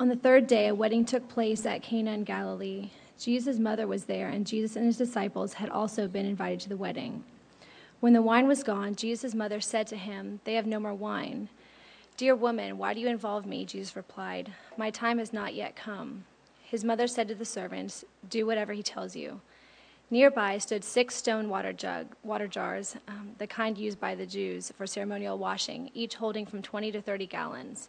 On the third day, a wedding took place at Cana in Galilee. Jesus' mother was there, and Jesus and his disciples had also been invited to the wedding. When the wine was gone, Jesus' mother said to him, "They have no more wine." "Dear woman, why do you involve me?" Jesus replied, "My time has not yet come." His mother said to the servants, "Do whatever he tells you." Nearby stood 6 stone water jars, the kind used by the Jews for ceremonial washing, each holding from 20 to 30 gallons.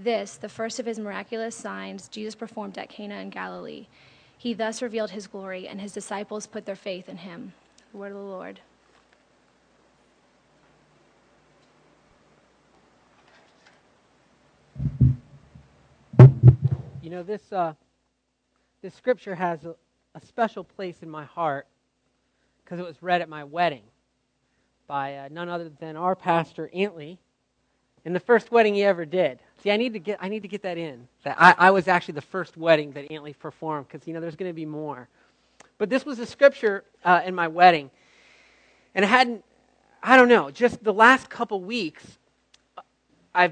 This, the first of his miraculous signs, Jesus performed at Cana in Galilee. He thus revealed his glory, and his disciples put their faith in him. The word of the Lord. You know, this scripture has a special place in my heart because it was read at my wedding by none other than our pastor, Antley, in the first wedding he ever did. See, I need to get that in, that I was actually the first wedding that Antley performed, because, you know, there's going to be more. But this was a scripture in my wedding, and it hadn't, I don't know, just the last couple weeks, I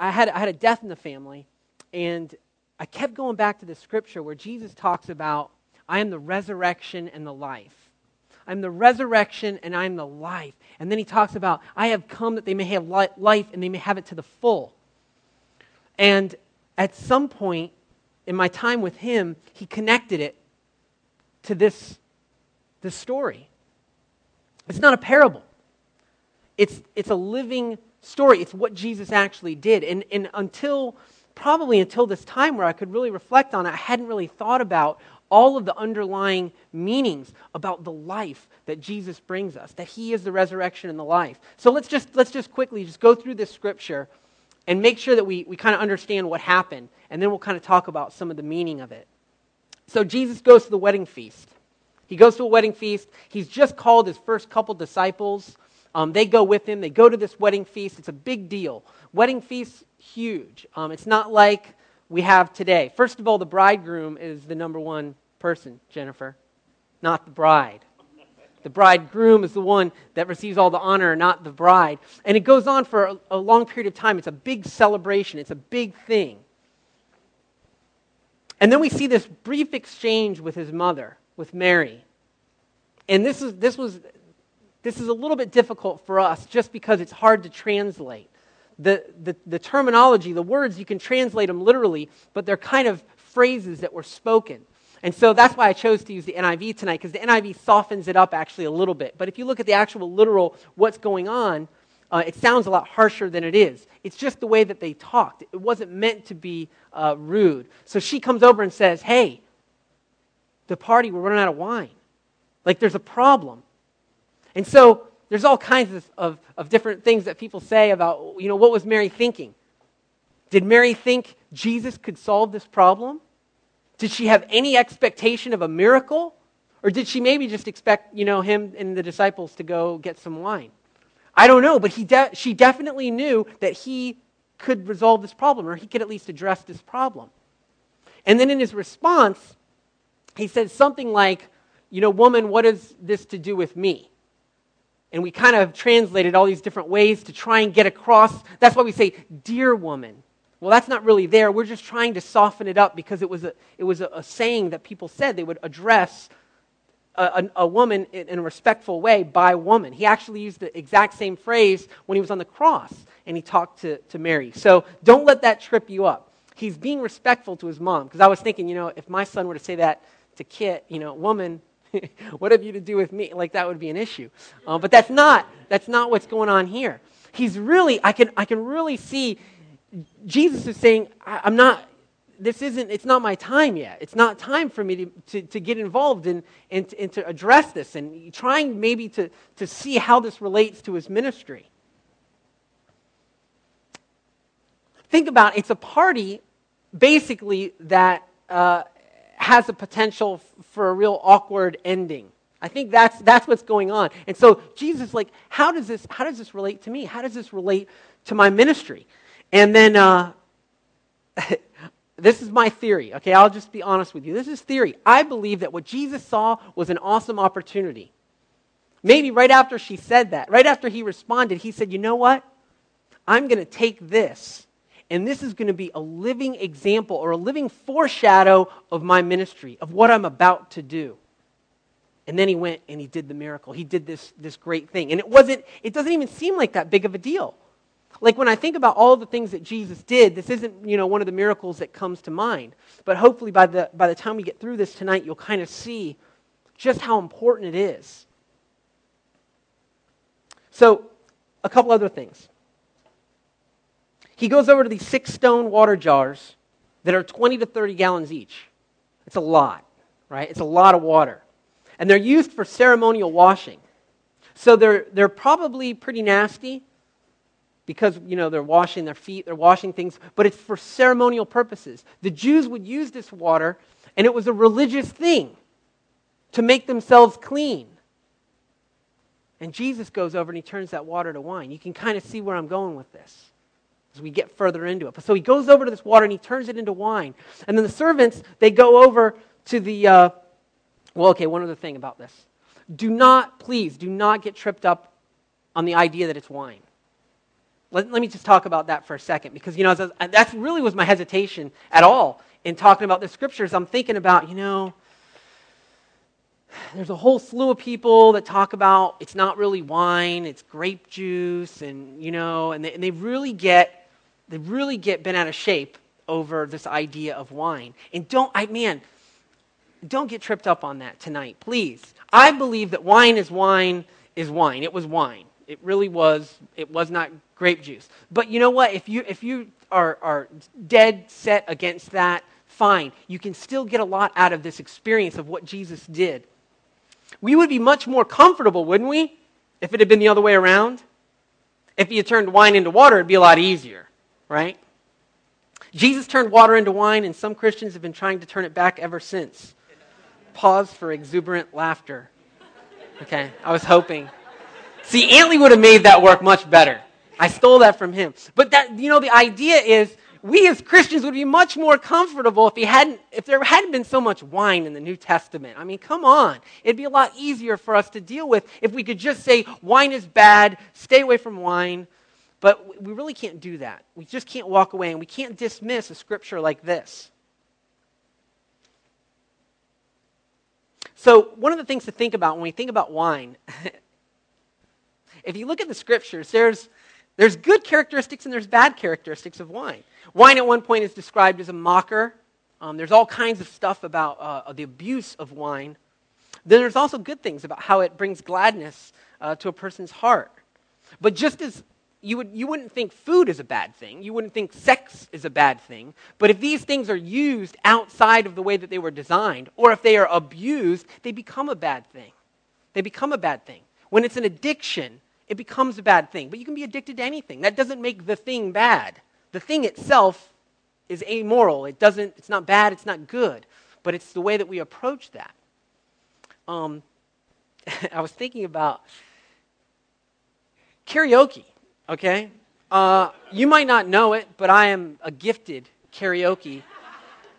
had a death in the family, and I kept going back to the scripture where Jesus talks about, "I am the resurrection and the life. I'm the resurrection and I'm the life." And then he talks about, "I have come that they may have life and they may have it to the full." And at some point in my time with him, he connected it to this story. It's not a parable. It's a living story. It's what Jesus actually did. And until this time where I could really reflect on it, I hadn't really thought about all of the underlying meanings about the life that Jesus brings us, that he is the resurrection and the life. So let's just quickly just go through this scripture and make sure that we kind of understand what happened, and then we'll kind of talk about some of the meaning of it. So Jesus goes to the wedding feast. He goes to a wedding feast. He's just called his first couple disciples. They go with him. They go to this wedding feast. It's a big deal. Wedding feasts, huge. It's not like we have today. First of all, the bridegroom is the number one person, Jennifer, not the bride. The bridegroom is the one that receives all the honor, not the bride. And it goes on for a long period of time. It's a big celebration. It's a big thing. And then we see this brief exchange with his mother, with Mary. And this is a little bit difficult for us just because it's hard to translate. The terminology, the words, you can translate them literally, but they're kind of phrases that were spoken. And so that's why I chose to use the NIV tonight, because the NIV softens it up actually a little bit. But if you look at the actual literal what's going on, it sounds a lot harsher than it is. It's just the way that they talked. It wasn't meant to be rude. So she comes over and says, "Hey, the party, we're running out of wine. Like, there's a problem." And so there's all kinds of different things that people say about, you know, what was Mary thinking? Did Mary think Jesus could solve this problem? Did she have any expectation of a miracle? Or did she maybe just expect, you know, him and the disciples to go get some wine? I don't know, but she definitely knew that he could resolve this problem, or he could at least address this problem. And then in his response, he says something like, you know, "Woman, what is this to do with me?" And we kind of translated all these different ways to try and get across. That's why we say, "Dear woman." Well, that's not really there. We're just trying to soften it up because it was a saying that people said they would address a woman in a respectful way by woman. He actually used the exact same phrase when he was on the cross and he talked to Mary. So don't let that trip you up. He's being respectful to his mom, because I was thinking, you know, if my son were to say that to Kit, you know, "Woman, what have you to do with me?" Like, that would be an issue. But that's not what's going on here. He's really, I can really see Jesus is saying, it's not my time yet. It's not time for me to get involved and to address this, and trying maybe to see how this relates to his ministry. Think about it. It's a party basically that has the potential for a real awkward ending. I think that's what's going on. And so Jesus is like, how does this relate to me? How does this relate to my ministry? And then this is my theory. Okay, I'll just be honest with you. This is theory. I believe that what Jesus saw was an awesome opportunity. Maybe right after she said that, right after he responded, he said, you know what? I'm going to take this, and this is going to be a living example or a living foreshadow of my ministry, of what I'm about to do. And then he went and he did the miracle. He did this great thing. And it doesn't even seem like that big of a deal. Like when I think about all the things that Jesus did, this isn't, one of the miracles that comes to mind. But hopefully by the time we get through this tonight, you'll kind of see just how important it is. So a couple other things. He goes over to these 6 stone water jars that are 20 to 30 gallons each. It's a lot, right? It's a lot of water. And they're used for ceremonial washing. So they're probably pretty nasty because, they're washing their feet, they're washing things, but it's for ceremonial purposes. The Jews would use this water, and it was a religious thing to make themselves clean. And Jesus goes over and he turns that water to wine. You can kind of see where I'm going with this as we get further into it. But so he goes over to this water and he turns it into wine. And then the servants, they go over to the... one other thing about this. Do not get tripped up on the idea that it's wine. Let me just talk about that for a second, because, that really was my hesitation at all in talking about the scriptures. I'm thinking about, there's a whole slew of people that talk about it's not really wine, it's grape juice, and, they really get bent out of shape over this idea of wine. And don't get tripped up on that tonight, please. I believe that wine is wine is wine. It was wine. It really was. It was not grape juice. But you know what? If you are dead set against that, fine. You can still get a lot out of this experience of what Jesus did. We would be much more comfortable, wouldn't we, if it had been the other way around? If he had turned wine into water, it'd be a lot easier, right? Jesus turned water into wine, and some Christians have been trying to turn it back ever since. Pause for exuberant laughter. Okay, I was hoping. See, Antley would have made that work much better. I stole that from him. But that, the idea is we as Christians would be much more comfortable if there hadn't been so much wine in the New Testament. I mean, come on. It'd be a lot easier for us to deal with if we could just say wine is bad, stay away from wine. But we really can't do that. We just can't walk away, and we can't dismiss a scripture like this. So one of the things to think about when we think about wine, if you look at the scriptures, there's good characteristics and there's bad characteristics of wine. Wine at one point is described as a mocker. There's all kinds of stuff about the abuse of wine. Then there's also good things about how it brings gladness to a person's heart. But just as you wouldn't think food is a bad thing, you wouldn't think sex is a bad thing, but if these things are used outside of the way that they were designed, or if they are abused, they become a bad thing. When it's an addiction, it becomes a bad thing. But you can be addicted to anything. That doesn't make the thing bad. The thing itself is amoral. It's not bad, it's not good, but it's the way that we approach that. I was thinking about karaoke. Okay? You might not know it, but I am a gifted karaoke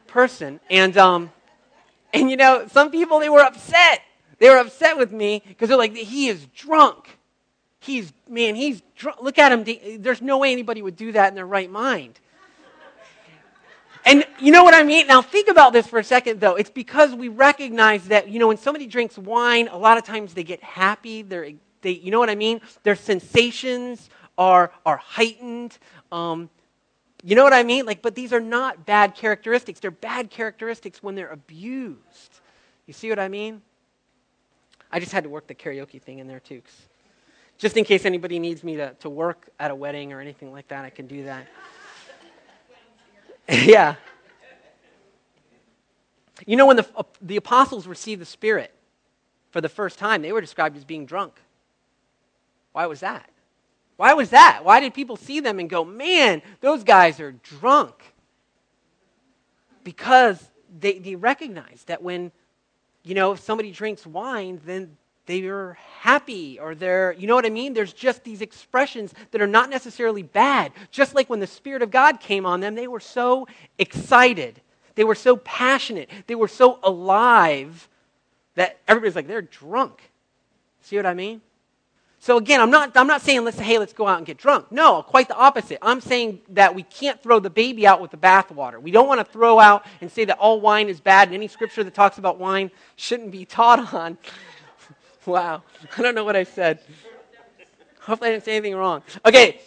person. And some people, they were upset. They were upset with me because they're like, he is drunk. He's drunk. Look at him. There's no way anybody would do that in their right mind. And you know what I mean? Now think about this for a second, though. It's because we recognize that, when somebody drinks wine, a lot of times they get happy. They you know what I mean? Their sensations are heightened. You know what I mean? But these are not bad characteristics. They're bad characteristics when they're abused. You see what I mean? I just had to work the karaoke thing in there too, just in case anybody needs me to work at a wedding or anything like that, I can do that. Yeah. When the apostles received the Spirit for the first time, they were described as being drunk. Why was that? Why did people see them and go, man, those guys are drunk? Because they recognize that when, you know, if somebody drinks wine, then they're happy, or they're, you know what I mean? There's just these expressions that are not necessarily bad. Just like when the Spirit of God came on them, they were so excited. They were so passionate. They were so alive that everybody's like, they're drunk. See what I mean? So again, I'm not saying, let's go out and get drunk. No, quite the opposite. I'm saying that we can't throw the baby out with the bathwater. We don't want to throw out and say that all wine is bad, and any scripture that talks about wine shouldn't be taught on. Wow, I don't know what I said. Hopefully I didn't say anything wrong. Okay,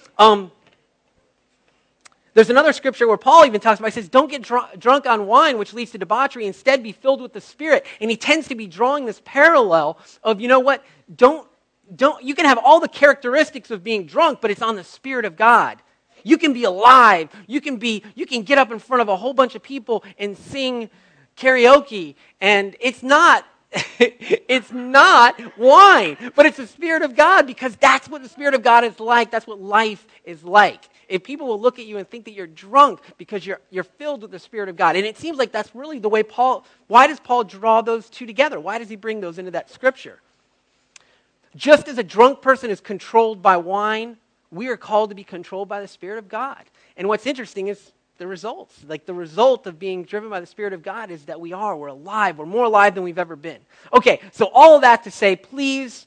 there's another scripture where Paul even talks about, he says, don't get drunk on wine, which leads to debauchery. Instead, be filled with the Spirit. And he tends to be drawing this parallel of, you know what, you can have all the characteristics of being drunk, but it's on the Spirit of God. You can be alive. You can get up in front of a whole bunch of people and sing karaoke, and it's not wine, but it's the Spirit of God, because that's what the Spirit of God is like. That's what life is like. If people will look at you and think that you're drunk because you're filled with the Spirit of God. And it seems like that's really the way why does Paul draw those two together? Why does he bring those into that scripture? Just as a drunk person is controlled by wine, we are called to be controlled by the Spirit of God. And what's interesting is the results. Like, the result of being driven by the Spirit of God is that we're alive. We're more alive than we've ever been. Okay, so all of that to say, please,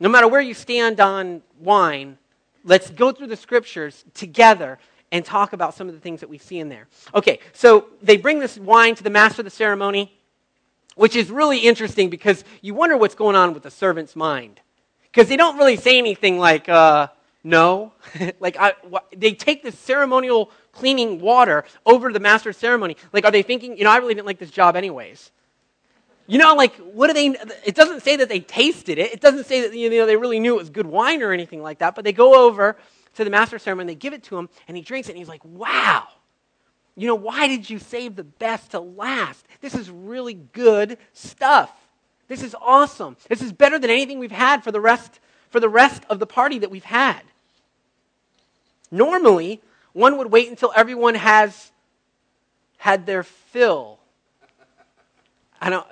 no matter where you stand on wine, let's go through the scriptures together and talk about some of the things that we see in there. Okay, so they bring this wine to the master of the ceremony, which is really interesting because you wonder what's going on with the servant's mind. Because they don't really say anything like, no. Like, they take this ceremonial cleaning water over to the master of ceremony. Like, are they thinking, I really didn't like this job anyways? What do they, it doesn't say that they tasted it. It doesn't say that, they really knew it was good wine or anything like that. But they go over to the master of ceremony, they give it to him, and he drinks it, and he's like, wow. Why did you save the best to last? This is really good stuff. This is awesome. This is better than anything we've had for the rest of the party that we've had. Normally, one would wait until everyone has had their fill.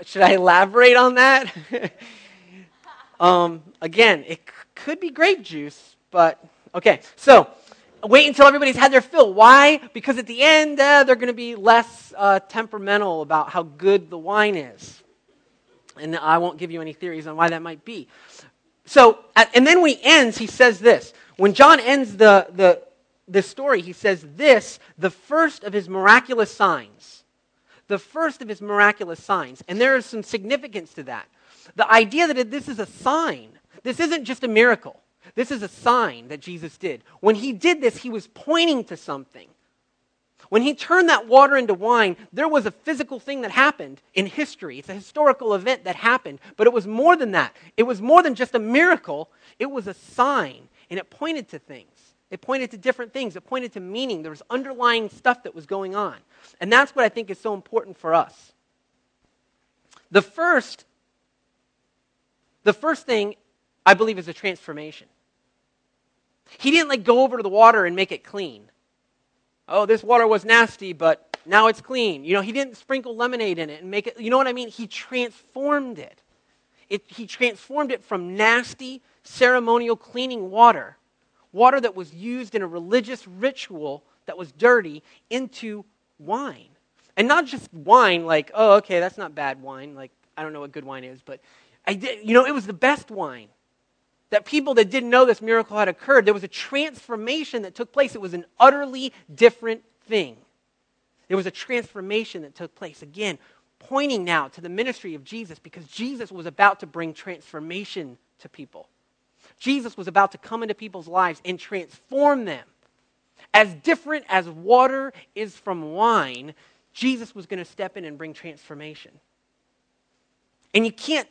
Should I elaborate on that? Again, it could be grape juice, but okay. So, wait until everybody's had their fill. Why? Because at the end, they're going to be less temperamental about how good the wine is. And I won't give you any theories on why that might be. So, and then when he ends, he says this. When John ends the story, he says this, the first of his miraculous signs. And there is some significance to that. The idea that this is a sign. This isn't just a miracle. This is a sign that Jesus did. When he did this, he was pointing to something. When he turned that water into wine, there was a physical thing that happened in history. It's a historical event that happened, but it was more than that. It was more than just a miracle. It was a sign, and it pointed to things. It pointed to different things. It pointed to meaning. There was underlying stuff that was going on, and that's what I think is so important for us. The first thing, I believe, is a transformation. He didn't go over to the water and make it clean. Oh, this water was nasty, but now it's clean. He didn't sprinkle lemonade in it and make it, what I mean? He transformed it. He transformed it from nasty, ceremonial cleaning water that was used in a religious ritual that was dirty, into wine. And not just wine, oh, okay, that's not bad wine. I don't know what good wine is, but it was the best wine. That people that didn't know this miracle had occurred, there was a transformation that took place. It was an utterly different thing. There was a transformation that took place. Again, pointing now to the ministry of Jesus, because Jesus was about to bring transformation to people. Jesus was about to come into people's lives and transform them. As different as water is from wine, Jesus was going to step in and bring transformation. And you can't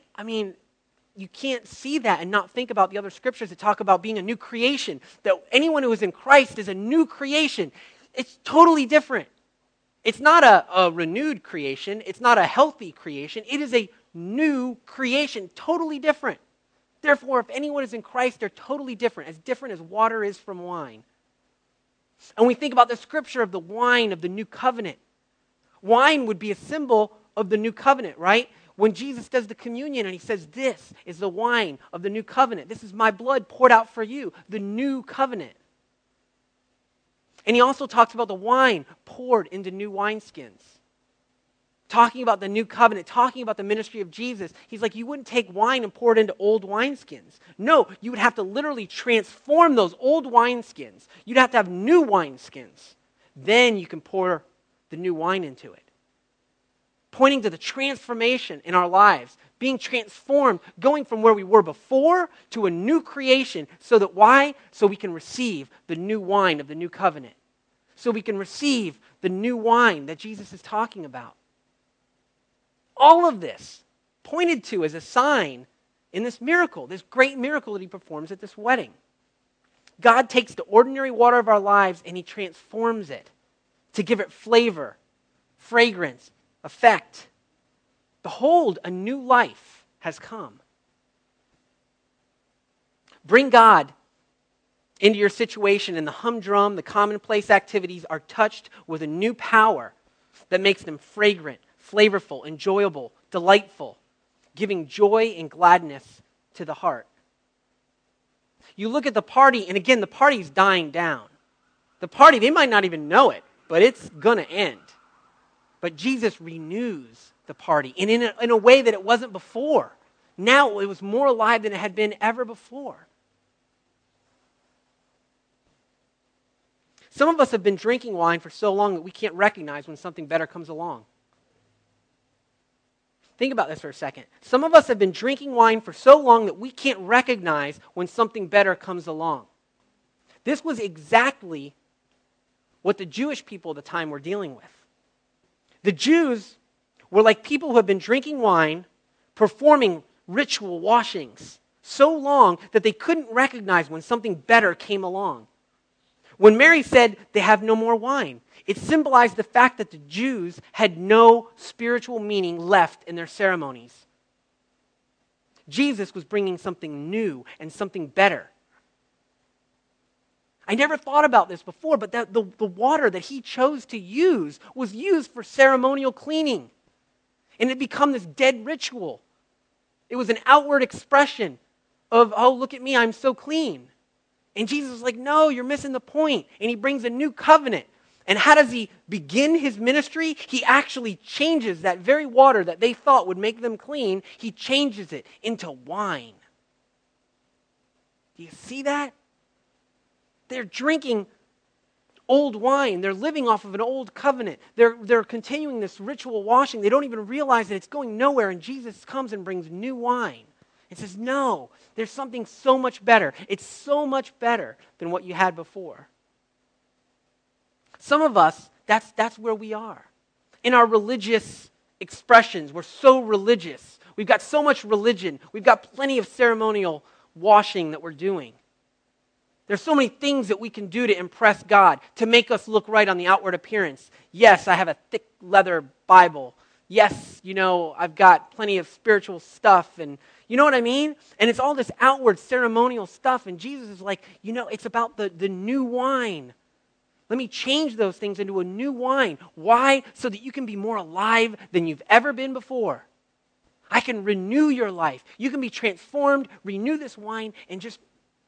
see that and not think about the other scriptures that talk about being a new creation, that anyone who is in Christ is a new creation. It's totally different. It's not a renewed creation. It's not a healthy creation. It is a new creation, totally different. Therefore, if anyone is in Christ, they're totally different as water is from wine. And we think about the scripture of the wine of the new covenant, Wine would be a symbol of the new covenant, right? When Jesus does the communion and he says, this is the wine of the new covenant. This is my blood poured out for you, the new covenant. And he also talks about the wine poured into new wineskins. Talking about the new covenant, talking about the ministry of Jesus, he's like, you wouldn't take wine and pour it into old wineskins. No, you would have to literally transform those old wineskins. You'd have to have new wineskins. Then you can pour the new wine into it. Pointing to the transformation in our lives, being transformed, going from where we were before to a new creation. So that why? So we can receive the new wine of the new covenant. So we can receive the new wine that Jesus is talking about. All of this pointed to as a sign in this miracle, this great miracle that he performs at this wedding. God takes the ordinary water of our lives and he transforms it to give it flavor, fragrance, effect. Behold, a new life has come. Bring God into your situation, and the humdrum, the commonplace activities are touched with a new power that makes them fragrant, flavorful, enjoyable, delightful, giving joy and gladness to the heart. You look at the party, and again, the party's dying down. The party, they might not even know it, but it's going to end. But Jesus renews the party, and in a way that it wasn't before. Now it was more alive than it had been ever before. Some of us have been drinking wine for so long that we can't recognize when something better comes along. Think about this for a second. Some of us have been drinking wine for so long that we can't recognize when something better comes along. This was exactly what the Jewish people at the time were dealing with. The Jews were like people who have been drinking wine, performing ritual washings so long that they couldn't recognize when something better came along. When Mary said, they have no more wine, it symbolized the fact that the Jews had no spiritual meaning left in their ceremonies. Jesus was bringing something new and something better. I never thought about this before, but that the water that he chose to use was used for ceremonial cleaning. And it became this dead ritual. It was an outward expression of, oh, look at me, I'm so clean. And Jesus was like, no, you're missing the point. And he brings a new covenant. And how does he begin his ministry? He actually changes that very water that they thought would make them clean. He changes it into wine. Do you see that? They're drinking old wine. They're living off of an old covenant. They're continuing this ritual washing. They don't even realize that it's going nowhere. And Jesus comes and brings new wine. It says, no, there's something so much better. It's so much better than what you had before. Some of us, that's where we are. In our religious expressions, we're so religious. We've got so much religion. We've got plenty of ceremonial washing that we're doing. There's so many things that we can do to impress God, to make us look right on the outward appearance. Yes, I have a thick leather Bible. Yes, I've got plenty of spiritual stuff, and you know what I mean? And it's all this outward ceremonial stuff, and Jesus is like, it's about the new wine. Let me change those things into a new wine. Why? So that you can be more alive than you've ever been before. I can renew your life. You can be transformed, renew this wine, and just,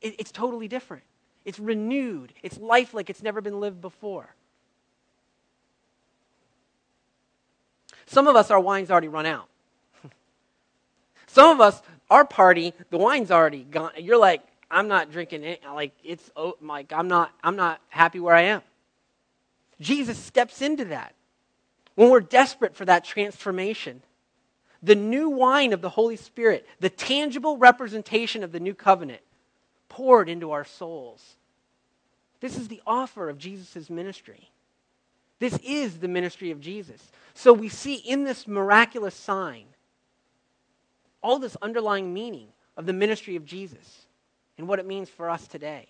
it's totally different. It's renewed. It's life like it's never been lived before. Some of us, our wine's already run out. Some of us, our party, the wine's already gone. You're like, I'm not drinking it. I'm not happy where I am. Jesus steps into that when we're desperate for that transformation. The new wine of the Holy Spirit, the tangible representation of the new covenant, poured into our souls. This is the offer of Jesus' ministry. This is the ministry of Jesus. So we see in this miraculous sign all this underlying meaning of the ministry of Jesus and what it means for us today.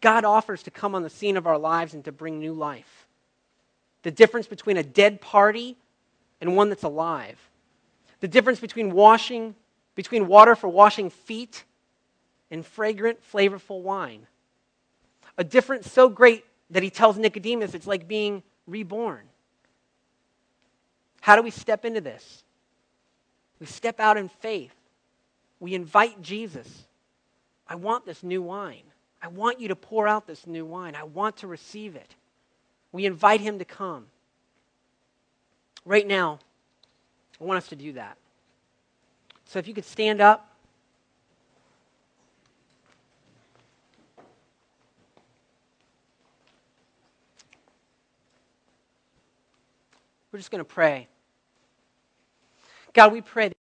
God offers to come on the scene of our lives and to bring new life. The difference between a dead party and one that's alive. The difference between water for washing feet and fragrant, flavorful wine. A difference so great that he tells Nicodemus it's like being reborn. How do we step into this? We step out in faith. We invite Jesus. I want this new wine. I want you to pour out this new wine. I want to receive it. We invite him to come. Right now, I want us to do that. So if you could stand up. We're just going to pray. God, we pray that